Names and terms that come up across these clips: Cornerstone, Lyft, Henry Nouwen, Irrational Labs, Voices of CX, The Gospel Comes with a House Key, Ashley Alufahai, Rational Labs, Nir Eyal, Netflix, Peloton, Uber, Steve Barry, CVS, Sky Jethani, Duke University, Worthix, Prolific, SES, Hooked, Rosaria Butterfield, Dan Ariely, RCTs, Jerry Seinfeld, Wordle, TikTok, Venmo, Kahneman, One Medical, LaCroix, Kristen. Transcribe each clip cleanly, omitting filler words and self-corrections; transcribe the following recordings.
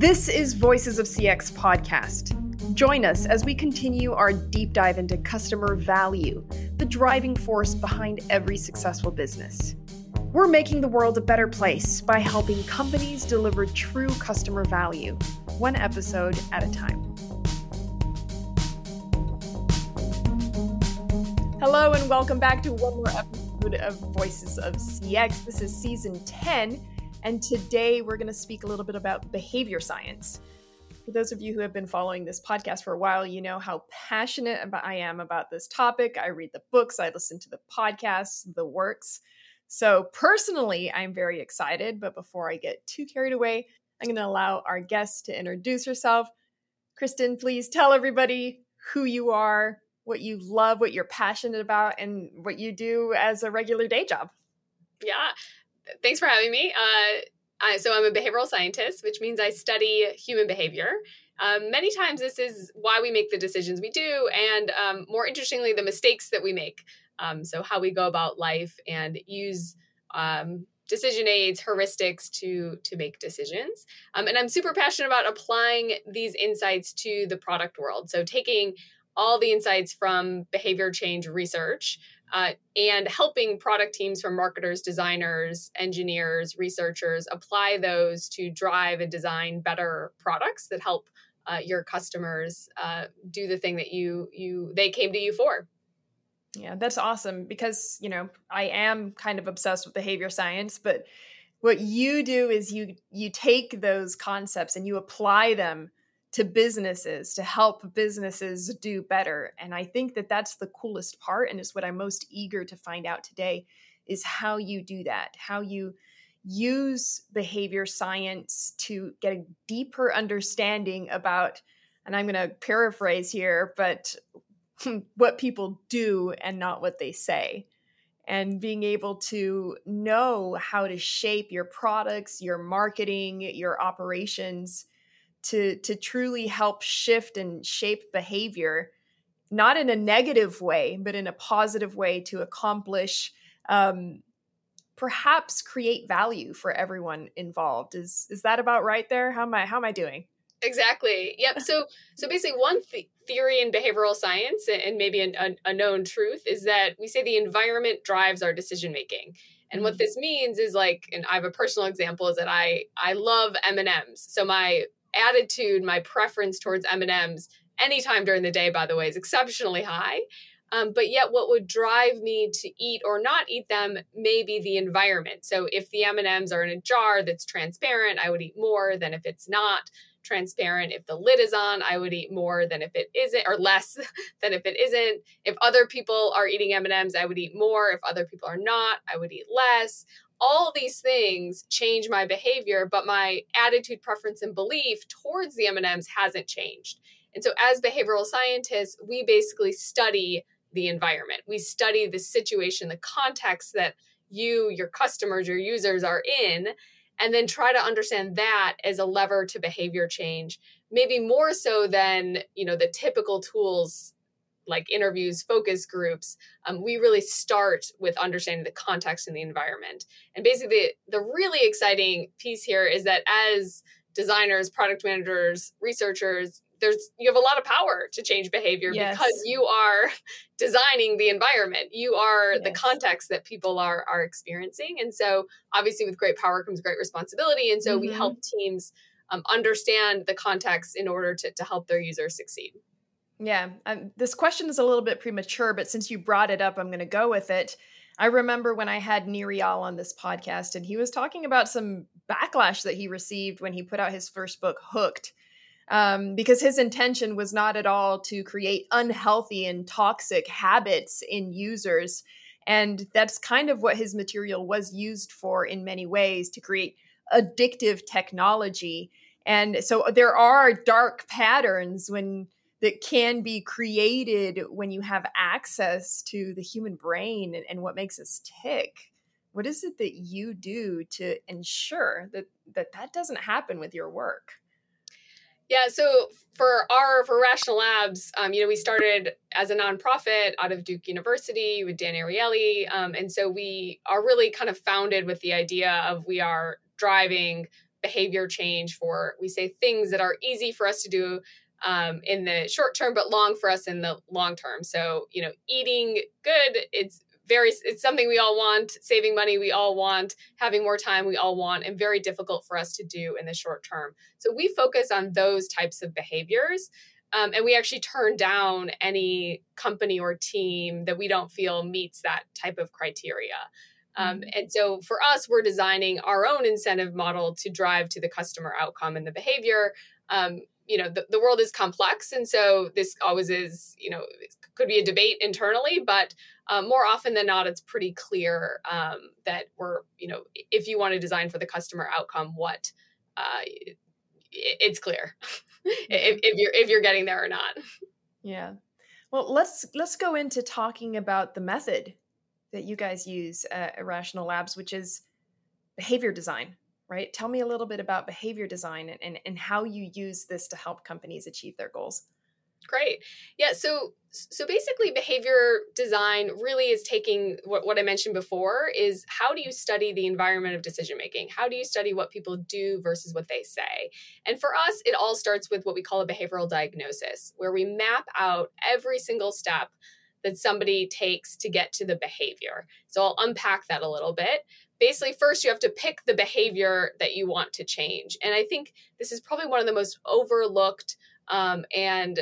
This is Voices of CX podcast. Join us as we continue our deep dive into customer value, the driving force behind every successful business. We're making the world a better place by helping companies deliver true customer value, one episode at a time. Hello and welcome back to one more episode of Voices of CX. This is season 10, and today we're going to speak a little bit about behavior science. For those of you who have been following this podcast for a while, you know how passionate I am about this topic. I read the books, I listen to the podcasts, the works. So personally, I'm very excited, but before I get too carried away, I'm going to allow our guest to introduce herself. Kristen, please tell everybody who you are, what you love, what you're passionate about, and what you do as a regular day job. Yeah, thanks for having me. So I'm a behavioral scientist, which means I study human behavior. Many times this is why we make the decisions we do, and more interestingly, the mistakes that we make. So how we go about life and use decision aids, heuristics to make decisions. And I'm super passionate about applying these insights to the product world. So taking all the insights from behavior change research and helping product teams from marketers, designers, engineers, researchers apply those to drive and design better products that help your customers do the thing that they came to you for. Yeah, that's awesome because, you know, I am kind of obsessed with behavior science, but what you do is you take those concepts and you apply them to businesses to help businesses do better. And I think that that's the coolest part. And it's what I'm most eager to find out today is how you do that, how you use behavior science to get a deeper understanding about, and I'm going to paraphrase here, but what people do and not what they say, and being able to know how to shape your products, your marketing, your operations to truly help shift and shape behavior, not in a negative way, but in a positive way to accomplish, perhaps create value for everyone involved. Is that about right there? How am I doing? Exactly. Yep. So basically one theory in behavioral science and maybe a known truth is that we say the environment drives our decision-making. And what this means is like, and I have a personal example is that I love M&Ms. So my attitude, my preference towards M&Ms anytime during the day, by the way, is exceptionally high. But yet what would drive me to eat or not eat them may be the environment. So if the M&Ms are in a jar that's transparent, I would eat more than if it's not transparent. If the lid is on, I would eat more than if it isn't, or less than if it isn't. If other people are eating M&Ms, I would eat more. If other people are not, I would eat less. All these things change my behavior, but my attitude, preference, and belief towards the M&Ms hasn't changed. And so as behavioral scientists, we basically study the environment. We study the situation, the context that you, your customers, your users are in, and then try to understand that as a lever to behavior change, maybe more so than, you know, the typical tools like interviews, focus groups. We really start with understanding the context and the environment. And basically, the really exciting piece here is that as designers, product managers, researchers, you have a lot of power to change behavior. Yes. Because you are designing the environment. You are, yes, the context that people are experiencing. And so obviously with great power comes great responsibility. And so we help teams understand the context in order to help their users succeed. Yeah. This question is a little bit premature, but since you brought it up, I'm going to go with it. I remember when I had Nir Eyal on this podcast and he was talking about some backlash that he received when he put out his first book, Hooked. Because his intention was not at all to create unhealthy and toxic habits in users. And that's kind of what his material was used for in many ways, to create addictive technology. And so there are dark patterns that can be created when you have access to the human brain and what makes us tick. What is it that you do to ensure that doesn't happen with your work? Yeah, so for Rational Labs, we started as a nonprofit out of Duke University with Dan Ariely, and so we are really kind of founded with the idea of we are driving behavior change for, we say, things that are easy for us to do in the short term, but long for us in the long term. So, you know, eating good, it's something we all want, saving money we all want, having more time we all want, and very difficult for us to do in the short term. So we focus on those types of behaviors. And we actually turn down any company or team that we don't feel meets that type of criteria. And so for us, we're designing our own incentive model to drive to the customer outcome and the behavior. You know, the world is complex. And so this always is, you know, it could be a debate internally, but more often than not, it's pretty clear that we're, you know, if you want to design for the customer outcome, what it's clear if you're getting there or not. Yeah. Well, let's go into talking about the method that you guys use at Irrational Labs, which is behavior design, right? Tell me a little bit about behavior design and how you use this to help companies achieve their goals. Great. Yeah. So basically behavior design really is taking what I mentioned before is how do you study the environment of decision-making? How do you study what people do versus what they say? And for us, it all starts with what we call a behavioral diagnosis, where we map out every single step that somebody takes to get to the behavior. So I'll unpack that a little bit. Basically, first, you have to pick the behavior that you want to change. And I think this is probably one of the most overlooked and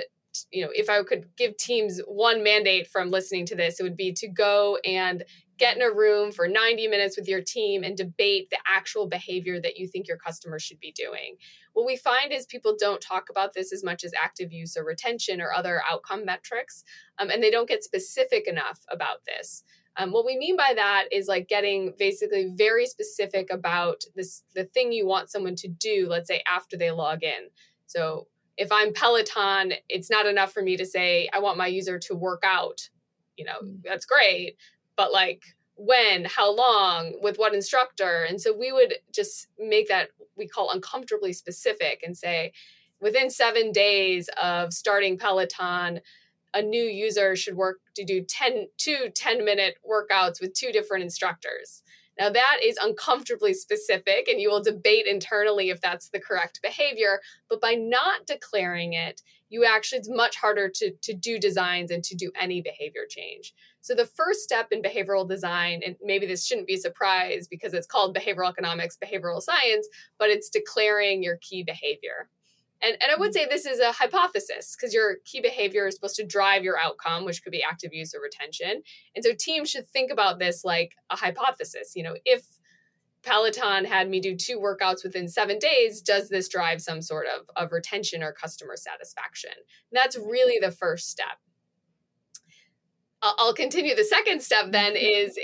you know, if I could give teams one mandate from listening to this, it would be to go and get in a room for 90 minutes with your team and debate the actual behavior that you think your customer should be doing. What we find is people don't talk about this as much as active use or retention or other outcome metrics, and they don't get specific enough about this. What we mean by that is like getting basically very specific about this, the thing you want someone to do, let's say after they log in. So if I'm Peloton, it's not enough for me to say, I want my user to work out. You know, that's great. But like when, how long, with what instructor? And so we would just make that, we call uncomfortably specific and say, within 7 days of starting Peloton, a new user should work to do 10-minute workouts with 2 different instructors. Now that is uncomfortably specific and you will debate internally if that's the correct behavior, but by not declaring it, you actually, it's much harder to do designs and to do any behavior change. So the first step in behavioral design, and maybe this shouldn't be a surprise because it's called behavioral economics, behavioral science, but it's declaring your key behavior. And I would say this is a hypothesis because your key behavior is supposed to drive your outcome, which could be active use or retention. And so teams should think about this like a hypothesis. You know, if Peloton had me do 2 workouts within 7 days, does this drive some sort of retention or customer satisfaction? And that's really the first step. I'll continue. The second step then is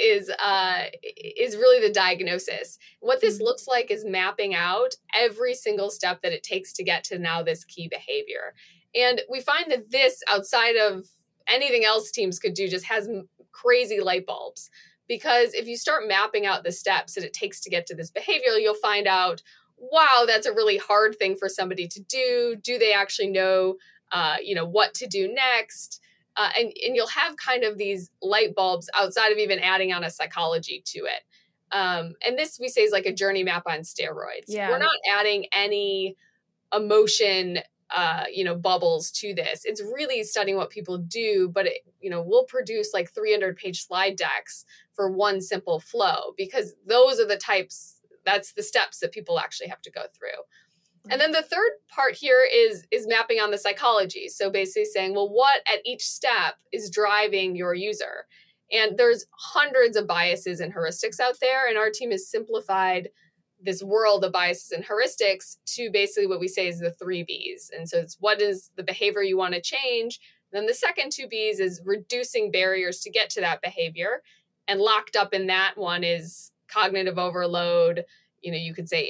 really the diagnosis. What this looks like is mapping out every single step that it takes to get to now this key behavior. And we find that this, outside of anything else teams could do, just has crazy light bulbs. Because if you start mapping out the steps that it takes to get to this behavior, you'll find out, wow, that's a really hard thing for somebody to do. Do they actually know, you know, what to do next? And you'll have kind of these light bulbs outside of even adding on a psychology to it. And this we say is like a journey map on steroids. Yeah. We're not adding any emotion, bubbles to this. It's really studying what people do, but it, you know, we'll produce like 300-page slide decks for one simple flow because those are the types, that's the steps that people actually have to go through. And then the third part here is mapping on the psychology. So basically saying, well, what at each step is driving your user? And there's hundreds of biases and heuristics out there. And our team has simplified this world of biases and heuristics to basically what we say is the 3 Bs. And so it's what is the behavior you want to change? And then the second 2 Bs is reducing barriers to get to that behavior. And locked up in that one is cognitive overload, you know, you could say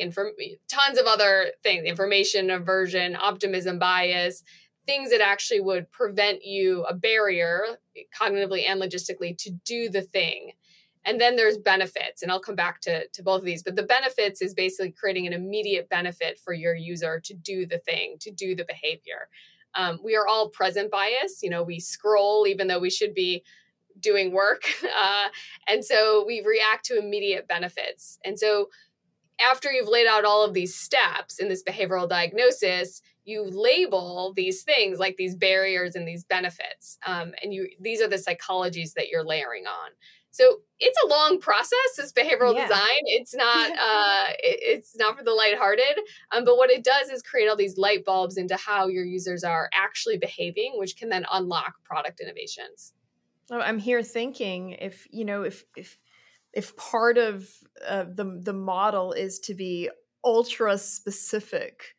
tons of other things, information aversion, optimism bias, things that actually would prevent you, a barrier cognitively and logistically, to do the thing. And then there's benefits. And I'll come back to both of these. But the benefits is basically creating an immediate benefit for your user to do the thing, to do the behavior. We are all present bias. You know, we scroll even though we should be doing work. And so we react to immediate benefits. And so after you've laid out all of these steps in this behavioral diagnosis, you label these things like these barriers and these benefits. These are the psychologies that you're layering on. So it's a long process, this behavioral design. It's not for the lighthearted. But what it does is create all these light bulbs into how your users are actually behaving, which can then unlock product innovations. Well, I'm here thinking if part of the model is to be ultra specific,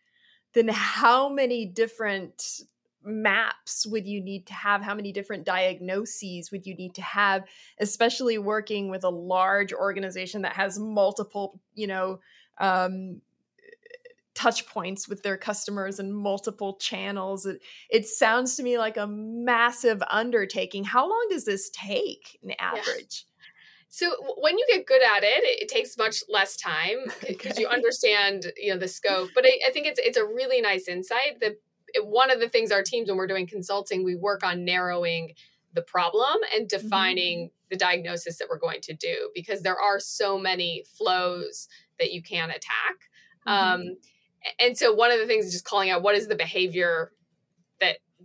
then how many different maps would you need to have? How many different diagnoses would you need to have, especially working with a large organization that has multiple, touch points with their customers and multiple channels? It sounds to me like a massive undertaking. How long does this take on average? Yeah. So when you get good at it, it takes much less time because you understand, the scope. But I think it's a really nice insight that one of the things our teams, when we're doing consulting, we work on narrowing the problem and defining the diagnosis that we're going to do, because there are so many flows that you can attack. And so one of the things is just calling out what is the behavior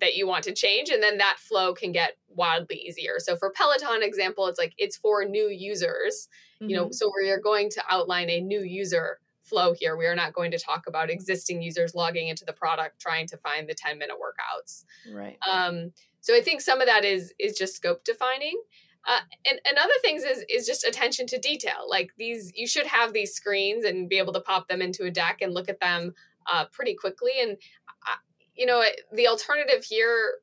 that you want to change. And then that flow can get wildly easier. So for Peloton example, it's for new users, so we are going to outline a new user flow here. We are not going to talk about existing users logging into the product, trying to find the 10-minute workouts. Right. So I think some of that is just scope defining. And other things is just attention to detail. Like you should have these screens and be able to pop them into a deck and look at them pretty quickly. And the alternative here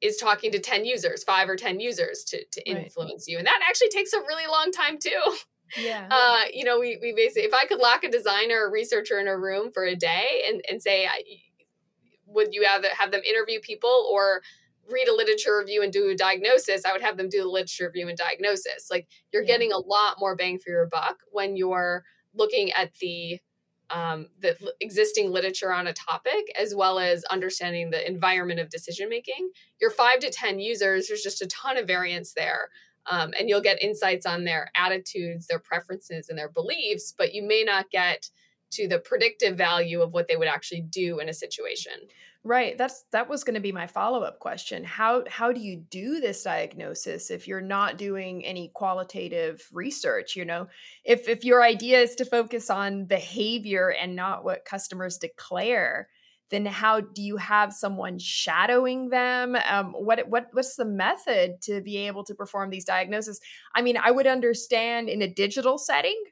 is talking to 10 users, 5 or 10 users to influence you. And that actually takes a really long time too. Yeah. We basically, if I could lock a designer or researcher in a room for a day and say, would you have them interview people or read a literature review and do a diagnosis, I would have them do the literature review and diagnosis. Like you're getting a lot more bang for your buck when you're looking at the existing literature on a topic, as well as understanding the environment of decision-making. Your 5 to 10 users, there's just a ton of variance there. And you'll get insights on their attitudes, their preferences, and their beliefs, but you may not get to the predictive value of what they would actually do in a situation. Right. That was going to be my follow-up question. How do you do this diagnosis if you're not doing any qualitative research? If your idea is to focus on behavior and not what customers declare, then how do you have someone shadowing them? What's the method to be able to perform these diagnoses? I mean, I would understand in a digital setting,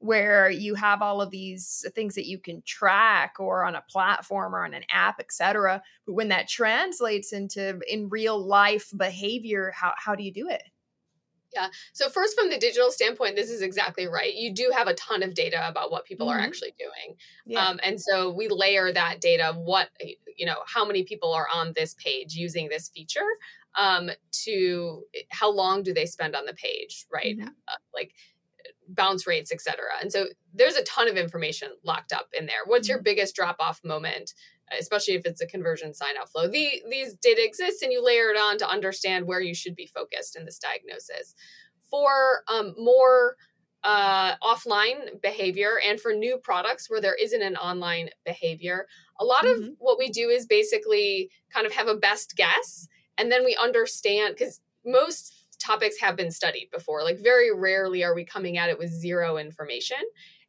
where you have all of these things that you can track or on a platform or on an app, et cetera. But when that translates into in real life behavior, how do you do it? Yeah. So first, from the digital standpoint, this is exactly right. You do have a ton of data about what people are actually doing. Yeah. And so we layer that data, how many people are on this page using this feature, to how long do they spend on the page, right? Mm-hmm. Bounce rates, et cetera. And so there's a ton of information locked up in there. What's your biggest drop-off moment, especially if it's a conversion sign-up flow? These data exists and you layer it on to understand where you should be focused in this diagnosis. For more offline behavior and for new products where there isn't an online behavior, a lot of what we do is basically kind of have a best guess. And then we understand, because most topics have been studied before. Like very rarely are we coming at it with zero information.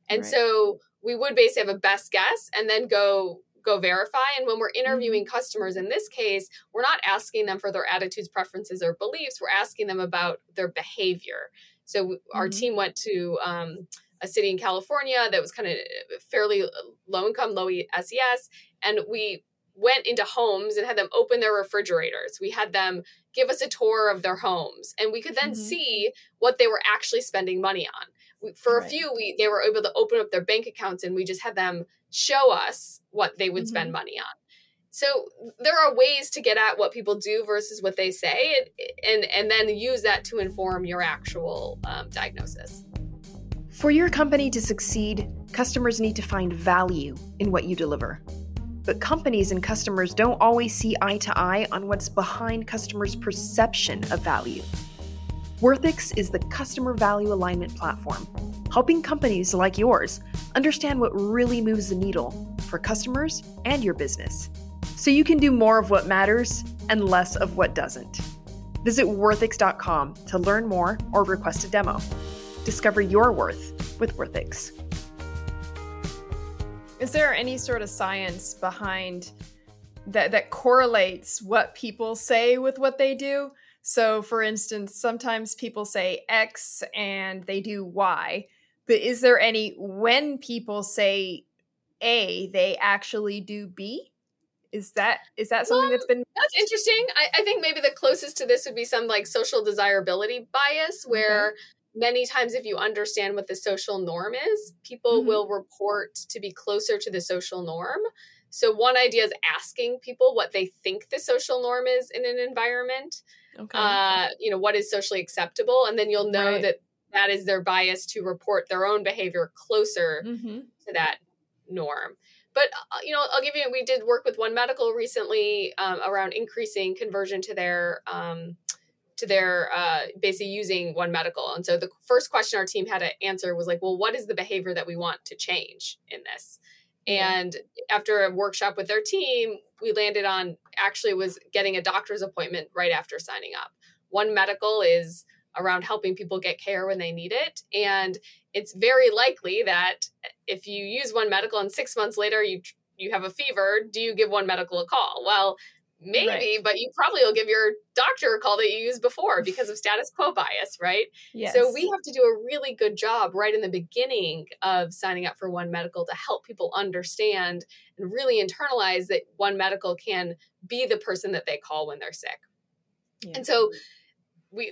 And so we would basically have a best guess and then go verify. And when we're interviewing customers in this case, we're not asking them for their attitudes, preferences, or beliefs. We're asking them about their behavior. So our team went to a city in California that was kind of fairly low income, low SES. And we went into homes and had them open their refrigerators. We had them give us a tour of their homes, and we could then see what they were actually spending money on. They were able to open up their bank accounts, and we just had them show us what they would spend money on. So there are ways to get at what people do versus what they say, and then use that to inform your actual diagnosis. For your company to succeed, customers need to find value in what you deliver. But companies and customers don't always see eye to eye on what's behind customers' perception of value. Worthix is the customer value alignment platform, helping companies like yours understand what really moves the needle for customers and your business, so you can do more of what matters and less of what doesn't. Visit Worthix.com to learn more or request a demo. Discover your worth with Worthix. Is there any sort of science behind that correlates what people say with what they do? So for instance, sometimes people say X and they do Y, but is there any, when people say A, they actually do B? Is that something that's been... That's interesting. I think maybe the closest to this would be some like social desirability bias, where many times if you understand what the social norm is, people will report to be closer to the social norm. So one idea is asking people what they think the social norm is in an environment. Okay. What is socially acceptable? And then you'll know that is their bias to report their own behavior closer to that norm. But, I'll give you, we did work with One Medical recently around increasing conversion to their basically using One Medical. And so the first question our team had to answer was like, well, what is the behavior that we want to change in this? And after a workshop with their team, we landed on actually was getting a doctor's appointment right after signing up. One Medical is around helping people get care when they need it. And it's very likely that if you use One Medical and 6 months later you have a fever, do you give One Medical a call? Well, maybe, but you probably will give your doctor a call that you used before because of status quo bias, right? Yes. So we have to do a really good job right in the beginning of signing up for One Medical to help people understand and really internalize that One Medical can be the person that they call when they're sick. Yeah. And so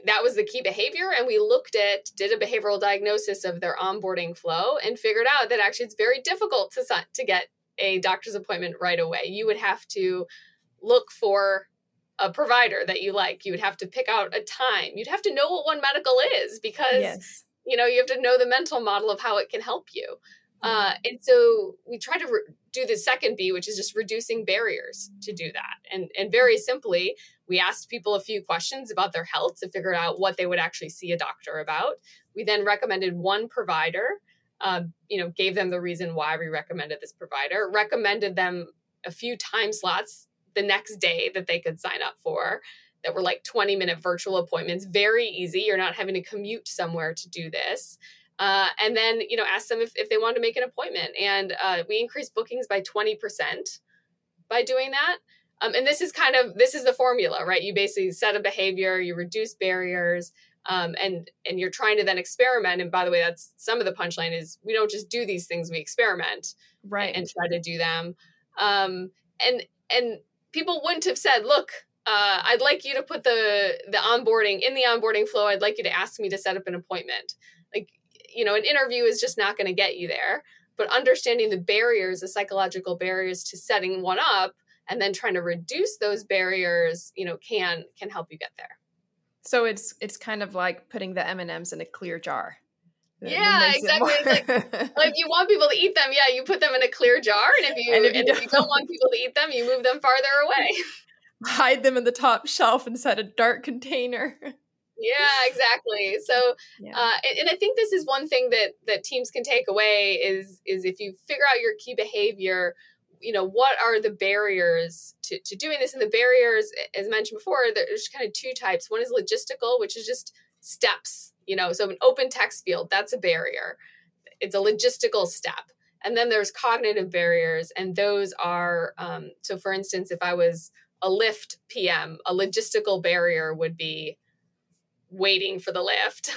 that was the key behavior. And we did a behavioral diagnosis of their onboarding flow and figured out that actually it's very difficult to get a doctor's appointment right away. You would have to look for a provider that you like. You would have to pick out a time. You'd have to know what One Medical is because, you have to know the mental model of how it can help you. And so we try to do the second B, which is just reducing barriers to do that. And very simply, we asked people a few questions about their health to figure out what they would actually see a doctor about. We then recommended one provider, gave them the reason why we recommended this provider, recommended them a few time slots the next day that they could sign up for that were like 20-minute virtual appointments. Very easy. You're not having to commute somewhere to do this. And then, ask them if they wanted to make an appointment. And we increased bookings by 20% by doing that. And this is the formula, right? You basically set a behavior, you reduce barriers, and you're trying to then experiment. And by the way, that's some of the punchline is we don't just do these things, we experiment and try to do them. And people wouldn't have said, look, I'd like you to put the onboarding in the onboarding flow. I'd like you to ask me to set up an appointment. Like, an interview is just not going to get you there. But understanding the barriers, the psychological barriers to setting one up, and then trying to reduce those barriers, can help you get there. So it's kind of like putting the M&Ms in a clear jar. Yeah, exactly. It's like you want people to eat them. Yeah, you put them in a clear jar. And if you don't want people to eat them, you move them farther away. Hide them in the top shelf inside a dark container. Yeah, exactly. So, and I think this is one thing that teams can take away is if you figure out your key behavior, what are the barriers to doing this? And the barriers, as mentioned before, there's kind of two types. One is logistical, which is just steps, so an open text field, that's a barrier. It's a logistical step. And then there's cognitive barriers. And those are, so for instance, if I was a Lyft PM, a logistical barrier would be waiting for the Lyft.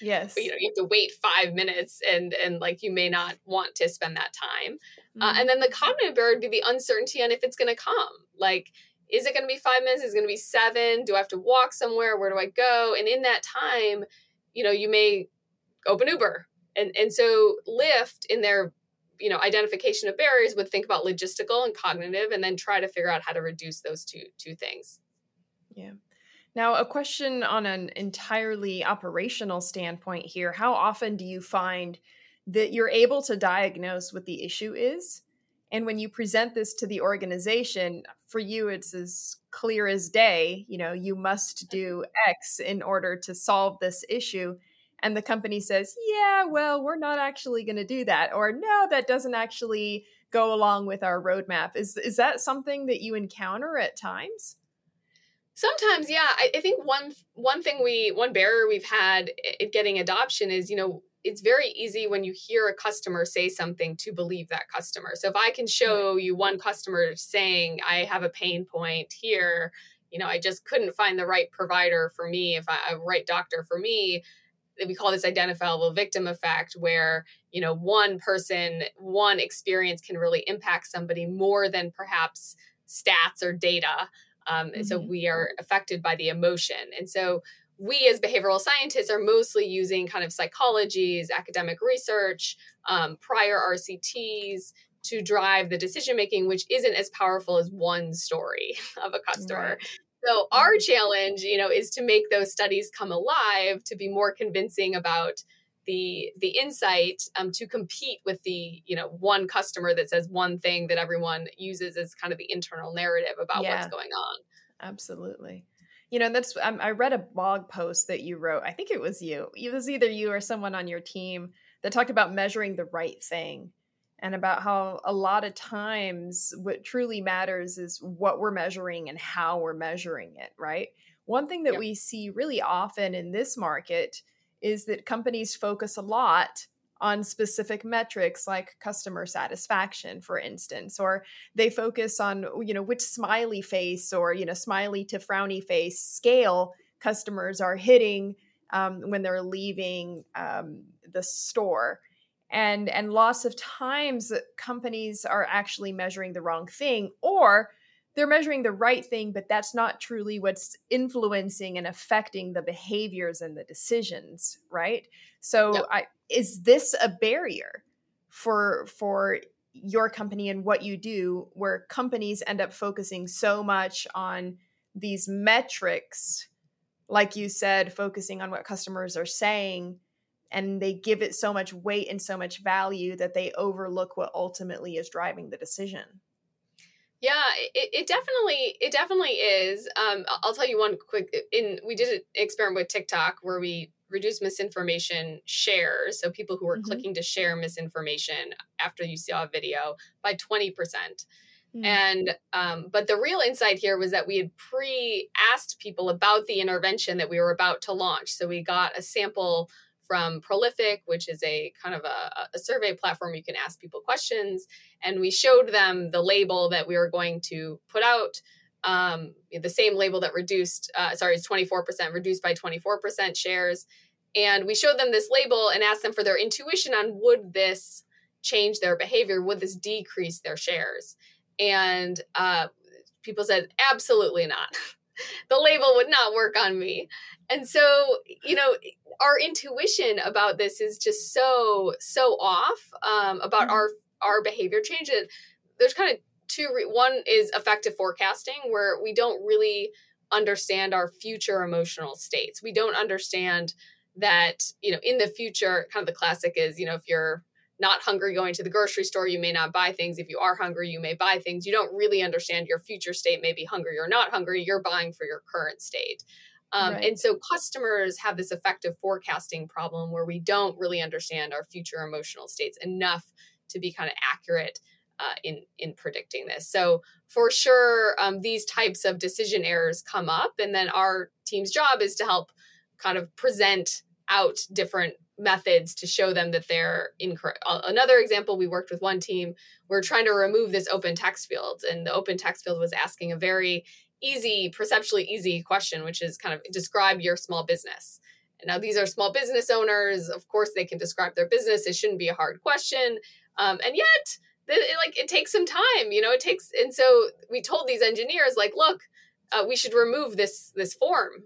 Yes. You have to wait 5 minutes and like, you may not want to spend that time. Mm-hmm. And then the cognitive barrier would be the uncertainty on if it's going to come. Like, is it going to be 5 minutes? Is it going to be 7? Do I have to walk somewhere? Where do I go? And in that time, you may open Uber. And so Lyft in their, identification of barriers would think about logistical and cognitive, and then try to figure out how to reduce those two things. Yeah. Now, a question on an entirely operational standpoint here. How often do you find that you're able to diagnose what the issue is And when you present this to the organization, for you, it's as clear as day, you know, you must do X in order to solve this issue. And the company says, yeah, well, we're not actually going to do that. Or no, that doesn't actually go along with our roadmap. Is that something that you encounter at times? Sometimes, yeah. I think one barrier we've had at getting adoption is, you know, it's very easy when you hear a customer say something to believe that customer. So if I can show you one customer saying, I have a pain point here, you know, I just couldn't find the right provider for me, a right doctor for me, we call this identifiable victim effect, where, you know, one person, one experience can really impact somebody more than perhaps stats or data. And so we are affected by the emotion. And so we as behavioral scientists are mostly using kind of psychologies, academic research, prior RCTs to drive the decision-making, which isn't as powerful as one story of a customer. Right. So our challenge, you know, is to make those studies come alive, to be more convincing about the insight, to compete with the, you know, one customer that says one thing that everyone uses as kind of the internal narrative about what's going on. Absolutely. You know, that's, I read a blog post that you wrote. I think it was you. It was either you or someone on your team that talked about measuring the right thing and about how a lot of times what truly matters is what we're measuring and how we're measuring it, right? One thing that we see really often in this market is that companies focus a lot on specific metrics like customer satisfaction, for instance, or they focus on, you know, which smiley face or, you know, smiley to frowny face scale customers are hitting when they're leaving the store. And lots of times companies are actually measuring the wrong thing, or they're measuring the right thing, but that's not truly what's influencing and affecting the behaviors and the decisions, right? So is this a barrier for your company and what you do, where companies end up focusing so much on these metrics, like you said, focusing on what customers are saying, and they give it so much weight and so much value that they overlook what ultimately is driving the decision? Yeah, it definitely is. I'll tell you one quick. We did an experiment with TikTok where we reduced misinformation shares, so people who were clicking to share misinformation after you saw a video, by 20%. And but the real insight here was that we had pre-asked people about the intervention that we were about to launch. So we got a sample from Prolific, which is a kind of a survey platform. You can ask people questions. And we showed them the label that we were going to put out, the same label that it's 24%, reduced by 24% shares. And we showed them this label and asked them for their intuition on, would this change their behavior? Would this decrease their shares? And people said, absolutely not. The label would not work on me. And so, you know, our intuition about this is just so off about our behavior change. There's kind of two. One is effective forecasting, where we don't really understand our future emotional states. We don't understand that, you know, in the future, kind of the classic is, you know, if you're not hungry going to the grocery store, you may not buy things. If you are hungry, you may buy things. You don't really understand your future state, may be hungry or not hungry. You're buying for your current state. Right. And so customers have this effective forecasting problem where we don't really understand our future emotional states enough to be kind of accurate in predicting this. So for sure, these types of decision errors come up. And then our team's job is to help kind of present out different methods to show them that they're incorrect. Another example, we worked with one team. We're trying to remove this open text field, and the open text field was asking a very easy, perceptually easy question, which is kind of describe your small business. And now these are small business owners. Of course, they can describe their business. It shouldn't be a hard question. And yet, it takes some time, you know, it takes. And so we told these engineers, like, look, we should remove this form,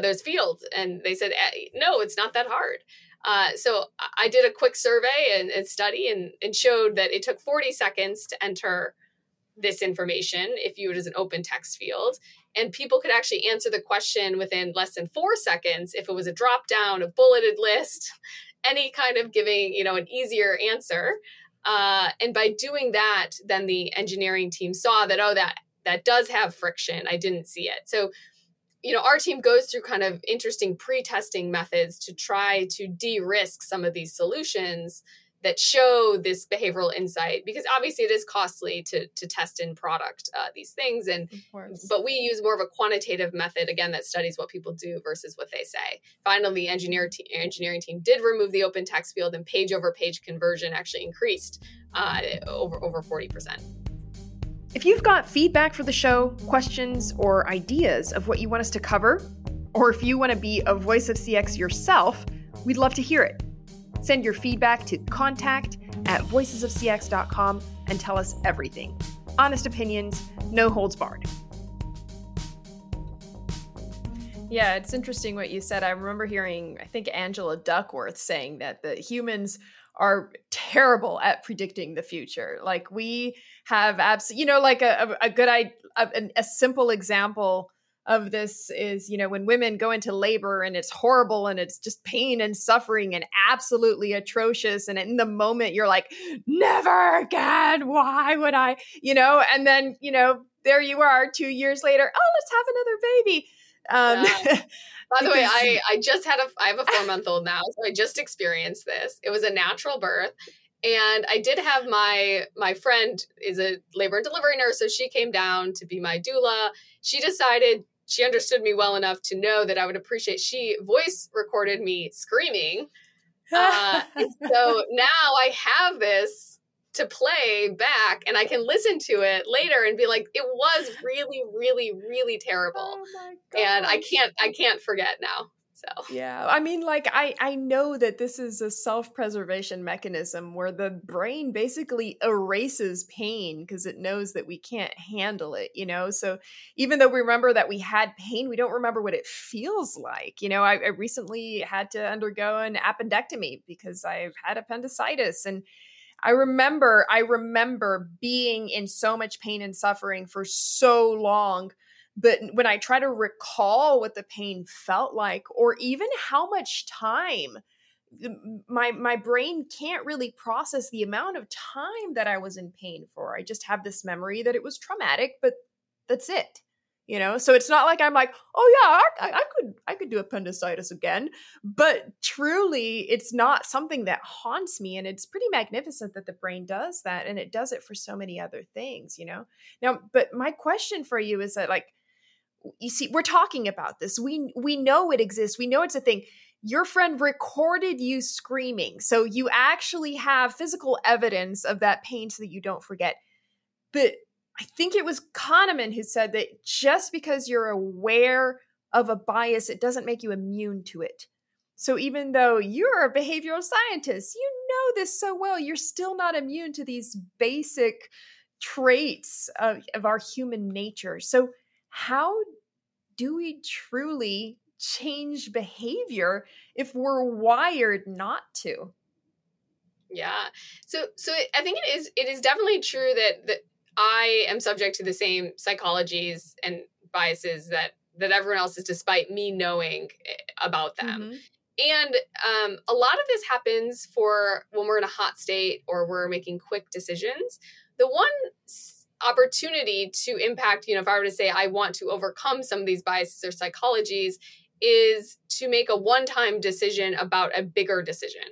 those fields. And they said, no, it's not that hard. So I did a quick survey and study and showed that it took 40 seconds to enter this information if you were as an open text field. And people could actually answer the question within less than 4 seconds if it was a drop down, a bulleted list, any kind of giving, you know, an easier answer. And by doing that, then the engineering team saw that, oh, that does have friction. I didn't see it. So, you know, our team goes through kind of interesting pre-testing methods to try to de-risk some of these solutions that show this behavioral insight, because obviously it is costly to test in product these things. And but we use more of a quantitative method, again, that studies what people do versus what they say. Finally, the engineering team did remove the open text field, and page-over-page conversion actually increased over 40%. If you've got feedback for the show, questions, or ideas of what you want us to cover, or if you want to be a voice of CX yourself, we'd love to hear it. Send your feedback to contact@voicesofcx.com and tell us everything. Honest opinions, no holds barred. Yeah, it's interesting what you said. I remember hearing, I think, Angela Duckworth saying that the humans are terrible at predicting the future. Like we have a simple example of this is, you know, when women go into labor and it's horrible and it's just pain and suffering and absolutely atrocious. And in the moment you're like, never again, why would I, you know, and then, you know, there you are 2 years later, oh, let's have another baby. By the way, I have a 4-month-old now. So I just experienced this. It was a natural birth. And I did have my friend is a labor and delivery nurse. So she came down to be my doula. She decided, she understood me well enough to know that I would appreciate, she voice recorded me screaming. So now I have this to play back and I can listen to it later and be like, it was really, really, really terrible. Oh and I can't forget now. So. Yeah. I mean, like, I know that this is a self-preservation mechanism where the brain basically erases pain because it knows that we can't handle it, you know? So even though we remember that we had pain, we don't remember what it feels like. You know, I recently had to undergo an appendectomy because I've had appendicitis, and I remember being in so much pain and suffering for so long. But when I try to recall what the pain felt like, or even how much time, my brain can't really process the amount of time that I was in pain for. I just have this memory that it was traumatic, but that's it. You know, so it's not like I'm like, oh yeah, I could do appendicitis again, but truly it's not something that haunts me. And it's pretty magnificent that the brain does that. And it does it for so many other things, you know, now, but my question for you is that, like, you see, we're talking about this. We know it exists. We know it's a thing. Your friend recorded you screaming. So you actually have physical evidence of that pain so that you don't forget. But I think it was Kahneman who said that just because you're aware of a bias, it doesn't make you immune to it. So even though you're a behavioral scientist, you know this so well, you're still not immune to these basic traits of our human nature. So how do we truly change behavior if we're wired not to? Yeah. So I think it is definitely true that I am subject to the same psychologies and biases that everyone else is, despite me knowing about them. Mm-hmm. And a lot of this happens for when we're in a hot state or we're making quick decisions. The one opportunity to impact, you know, if I were to say I want to overcome some of these biases or psychologies, is to make a one-time decision about a bigger decision.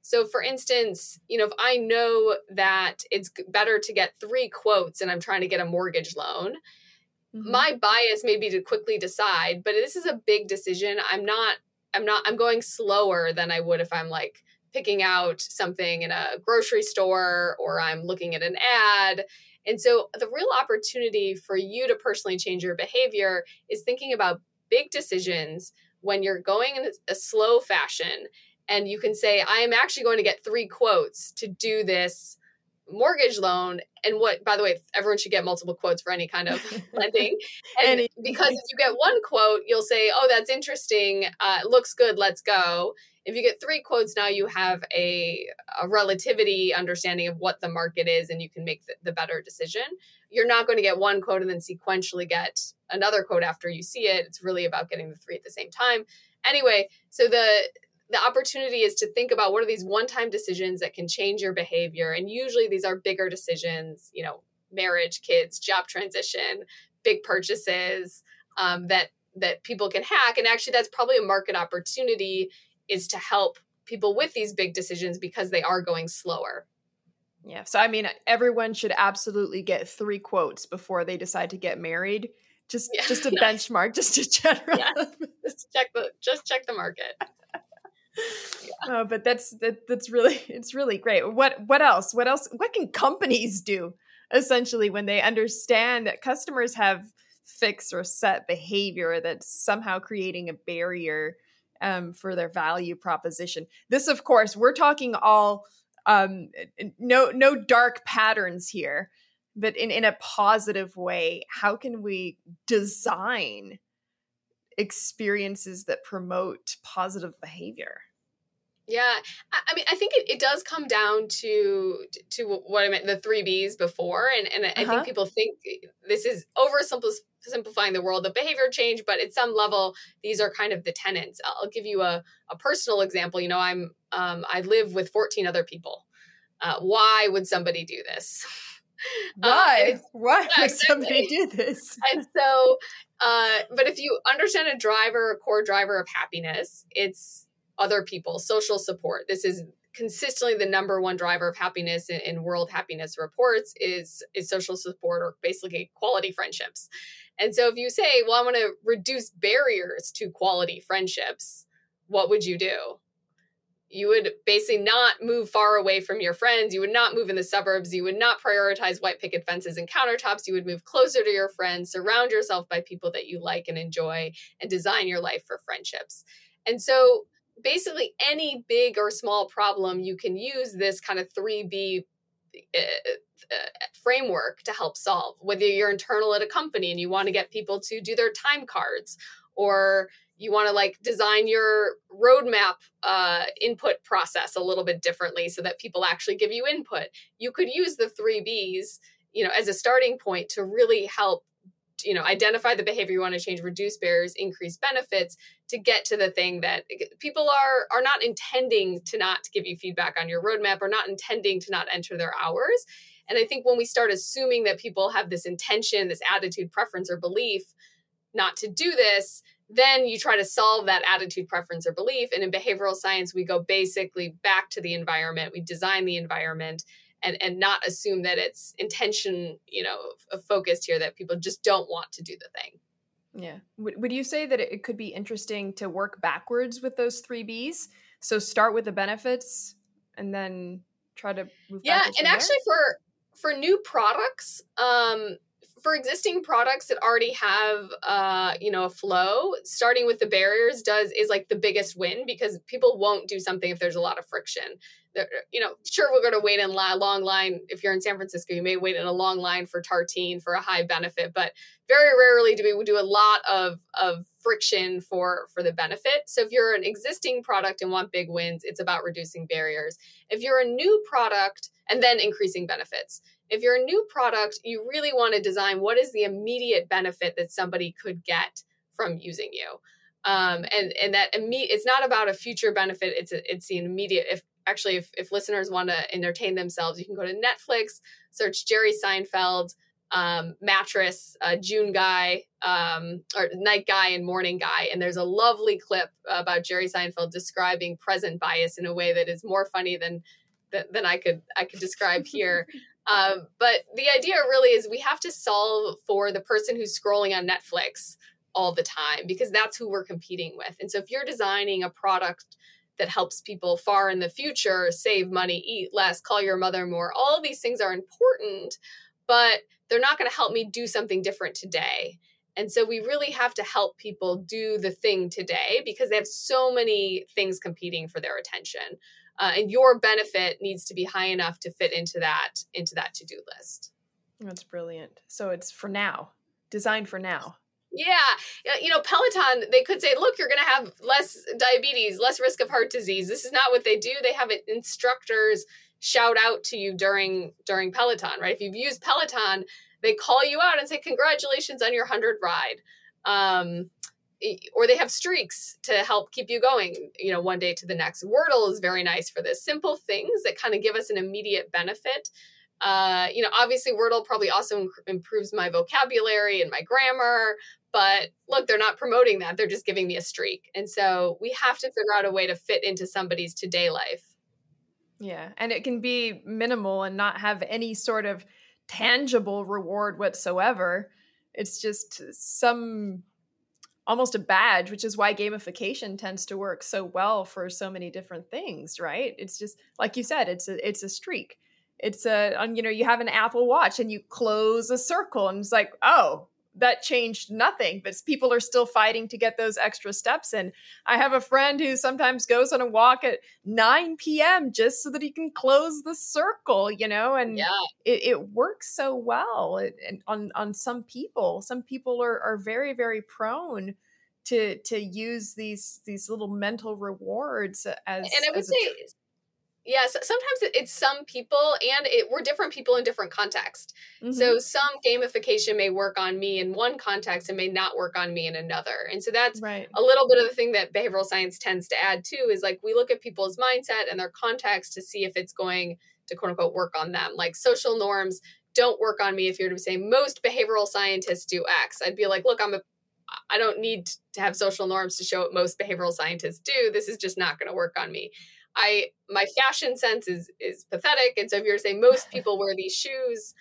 So for instance, you know, if I know that it's better to get 3 quotes and I'm trying to get a mortgage loan, mm-hmm. my bias may be to quickly decide, but this is a big decision. I'm going slower than I would if I'm like picking out something in a grocery store or I'm looking at an ad. And so the real opportunity for you to personally change your behavior is thinking about big decisions when you're going in a slow fashion. And you can say, I am actually going to get 3 quotes to do this mortgage loan. And what, by the way, everyone should get multiple quotes for any kind of lending. And because if you get 1 quote, you'll say, oh, that's interesting. It looks good. Let's go. If you get 3 quotes, now you have a relativity understanding of what the market is, and you can make the better decision. You're not going to get 1 quote and then sequentially get another quote after you see it. It's really about getting the 3 at the same time. Anyway, so the the opportunity is to think about what are these one-time decisions that can change your behavior. And usually these are bigger decisions, you know, marriage, kids, job transition, big purchases that people can hack. And actually that's probably a market opportunity, is to help people with these big decisions because they are going slower. Yeah. So, I mean, everyone should absolutely get 3 quotes before they decide to get married. Just a nice benchmark, just a general. Yeah. Just check the market. Yeah. Oh, but that's really, it's really great. What else? What can companies do essentially when they understand that customers have fixed or set behavior that's somehow creating a barrier for their value proposition? This, of course, we're talking all no dark patterns here, but in a positive way, how can we design experiences that promote positive behavior? Yeah. I mean, I think it does come down to what I meant, the 3 Bs before. And I think people think this is oversimplifying the world of behavior change, but at some level, these are kind of the tenets. I'll give you a personal example. You know, I live with 14 other people. Why would somebody do this? Why would somebody do this? And so, but if you understand a driver, a core driver of happiness, it's other people, social support. This is consistently the number one driver of happiness in world happiness reports is social support, or basically quality friendships. And so if you say, well, I want to reduce barriers to quality friendships, what would you do? You would basically not move far away from your friends. You would not move in the suburbs. You would not prioritize white picket fences and countertops. You would move closer to your friends, surround yourself by people that you like and enjoy, and design your life for friendships. And so basically any big or small problem, you can use this kind of 3B framework to help solve, whether you're internal at a company and you want to get people to do their time cards, or you want to like design your roadmap input process a little bit differently so that people actually give you input. You could use the 3 Bs, you know, as a starting point to really help, you know, identify the behavior you want to change, reduce barriers, increase benefits, to get to the thing that people are not intending to not give you feedback on your roadmap, or not intending to not enter their hours. And I think when we start assuming that people have this intention, this attitude, preference, or belief not to do this, then you try to solve that attitude, preference, or belief. And in behavioral science, we go basically back to the environment. We design the environment and not assume that it's intention, you know, focused here, that people just don't want to do the thing. Yeah. Would you say that it could be interesting to work backwards with those 3 Bs? So start with the benefits and then try to move backwards from there? Actually for new products, for existing products that already have, you know, a flow, starting with the barriers is like the biggest win, because people won't do something if there's a lot of friction. You know, sure, we're going to wait in a long line. If you're in San Francisco, you may wait in a long line for Tartine for a high benefit, but very rarely do we do a lot of friction for the benefit. So if you're an existing product and want big wins, it's about reducing barriers. If you're a new product, and then increasing benefits. If you're a new product, you really want to design what is the immediate benefit that somebody could get from using you. And that it's not about a future benefit. It's the immediate. If listeners want to entertain themselves, you can go to Netflix, search Jerry Seinfeld, mattress, June guy, or night guy and morning guy. And there's a lovely clip about Jerry Seinfeld describing present bias in a way that is more funny than I could describe here. But the idea really is we have to solve for the person who's scrolling on Netflix all the time, because that's who we're competing with. And so if you're designing a product that helps people far in the future save money, eat less, call your mother more, all of these things are important, but they're not going to help me do something different today. And so we really have to help people do the thing today, because they have so many things competing for their attention. And your benefit needs to be high enough to fit into that to-do list. That's brilliant. So it's for now, designed for now. Yeah. You know, Peloton, they could say, look, you're going to have less diabetes, less risk of heart disease. This is not what they do. They have instructors shout out to you during Peloton, right? If you've used Peloton, they call you out and say, congratulations on your 100 ride. or they have streaks to help keep you going, you know, one day to the next. Wordle is very nice for this. Simple things that kind of give us an immediate benefit. You know, obviously Wordle probably also improves my vocabulary and my grammar, but look, they're not promoting that. They're just giving me a streak. And so we have to figure out a way to fit into somebody's today life. Yeah. And it can be minimal and not have any sort of tangible reward whatsoever. It's just some, almost a badge, which is why gamification tends to work so well for so many different things, right? It's just, like you said, it's a streak. It's you know, you have an Apple Watch and you close a circle and it's like, oh, that changed nothing, but people are still fighting to get those extra steps in. I have a friend who sometimes goes on a walk at 9 p.m. just so that he can close the circle, you know, and it works so well on some people. Some people are very, very prone to use these little mental rewards as. And I would say, yes, sometimes it's some people, and we're different people in different contexts. Mm-hmm. So some gamification may work on me in one context and may not work on me in another. And so that's right. A little bit of the thing that behavioral science tends to add too, is like we look at people's mindset and their context to see if it's going to quote unquote work on them. Like social norms don't work on me if you're to say most behavioral scientists do X. I'd be like, look, I don't need to have social norms to show what most behavioral scientists do. This is just not going to work on me. My fashion sense is pathetic. And so if you were to say most people wear these shoes,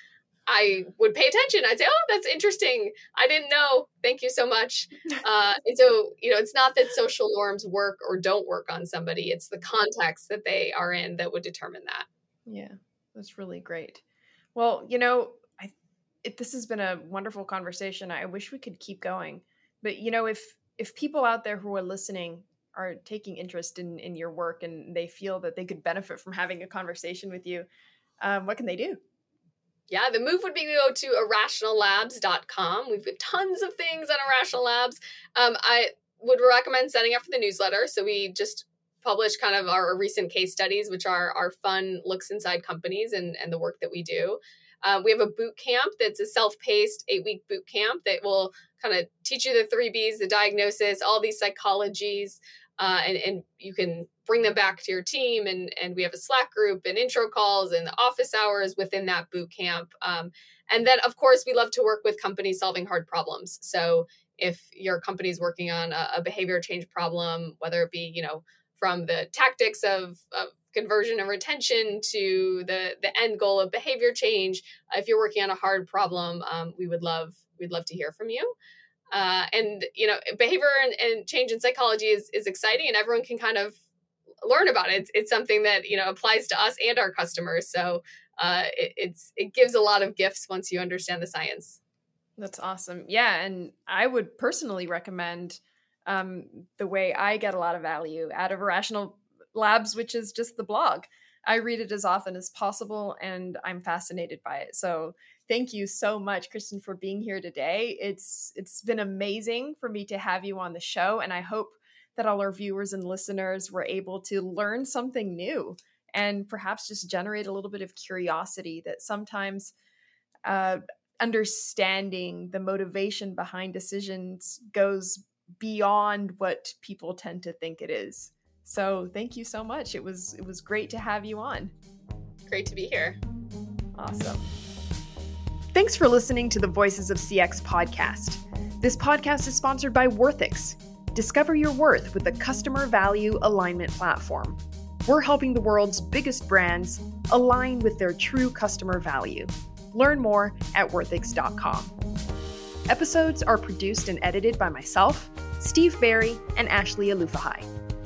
I would pay attention. I'd say, oh, that's interesting. I didn't know. Thank you so much. And so, you know, it's not that social norms work or don't work on somebody. It's the context that they are in that would determine that. Yeah, that's really great. Well, you know, this has been a wonderful conversation. I wish we could keep going. But, you know, if people out there who are listening are taking interest in your work and they feel that they could benefit from having a conversation with you, what can they do? Yeah, the move would be to go to irrationallabs.com. We've got tons of things on Irrational Labs. I would recommend signing up for the newsletter. So we just published kind of our recent case studies, which are our fun looks inside companies and the work that we do. We have a boot camp that's a self-paced 8-week boot camp that will kind of teach you the 3 Bs, the diagnosis, all these psychologies, and you can bring them back to your team. And we have a Slack group and intro calls and the office hours within that boot camp. And then, of course, we love to work with companies solving hard problems. So if your company's working on a behavior change problem, whether it be, you know, from the tactics of conversion and retention to the end goal of behavior change. If you're working on a hard problem, we'd love to hear from you. And you know, behavior and change in psychology is exciting, and everyone can kind of learn about it. It's something that, you know, applies to us and our customers. So it gives a lot of gifts once you understand the science. That's awesome. Yeah, and I would personally recommend the way I get a lot of value out of Irrational Labs, which is just the blog. I read it as often as possible and I'm fascinated by it. So thank you so much, Kristen, for being here today. It's been amazing for me to have you on the show, and I hope that all our viewers and listeners were able to learn something new and perhaps just generate a little bit of curiosity that sometimes understanding the motivation behind decisions goes beyond what people tend to think it is. So thank you so much. It was great to have you on. Great to be here. Awesome. Thanks for listening to the Voices of CX podcast. This podcast is sponsored by Worthix. Discover your worth with the Customer Value Alignment Platform. We're helping the world's biggest brands align with their true customer value. Learn more at worthix.com. Episodes are produced and edited by myself, Steve Barry, and Ashley Alufahai.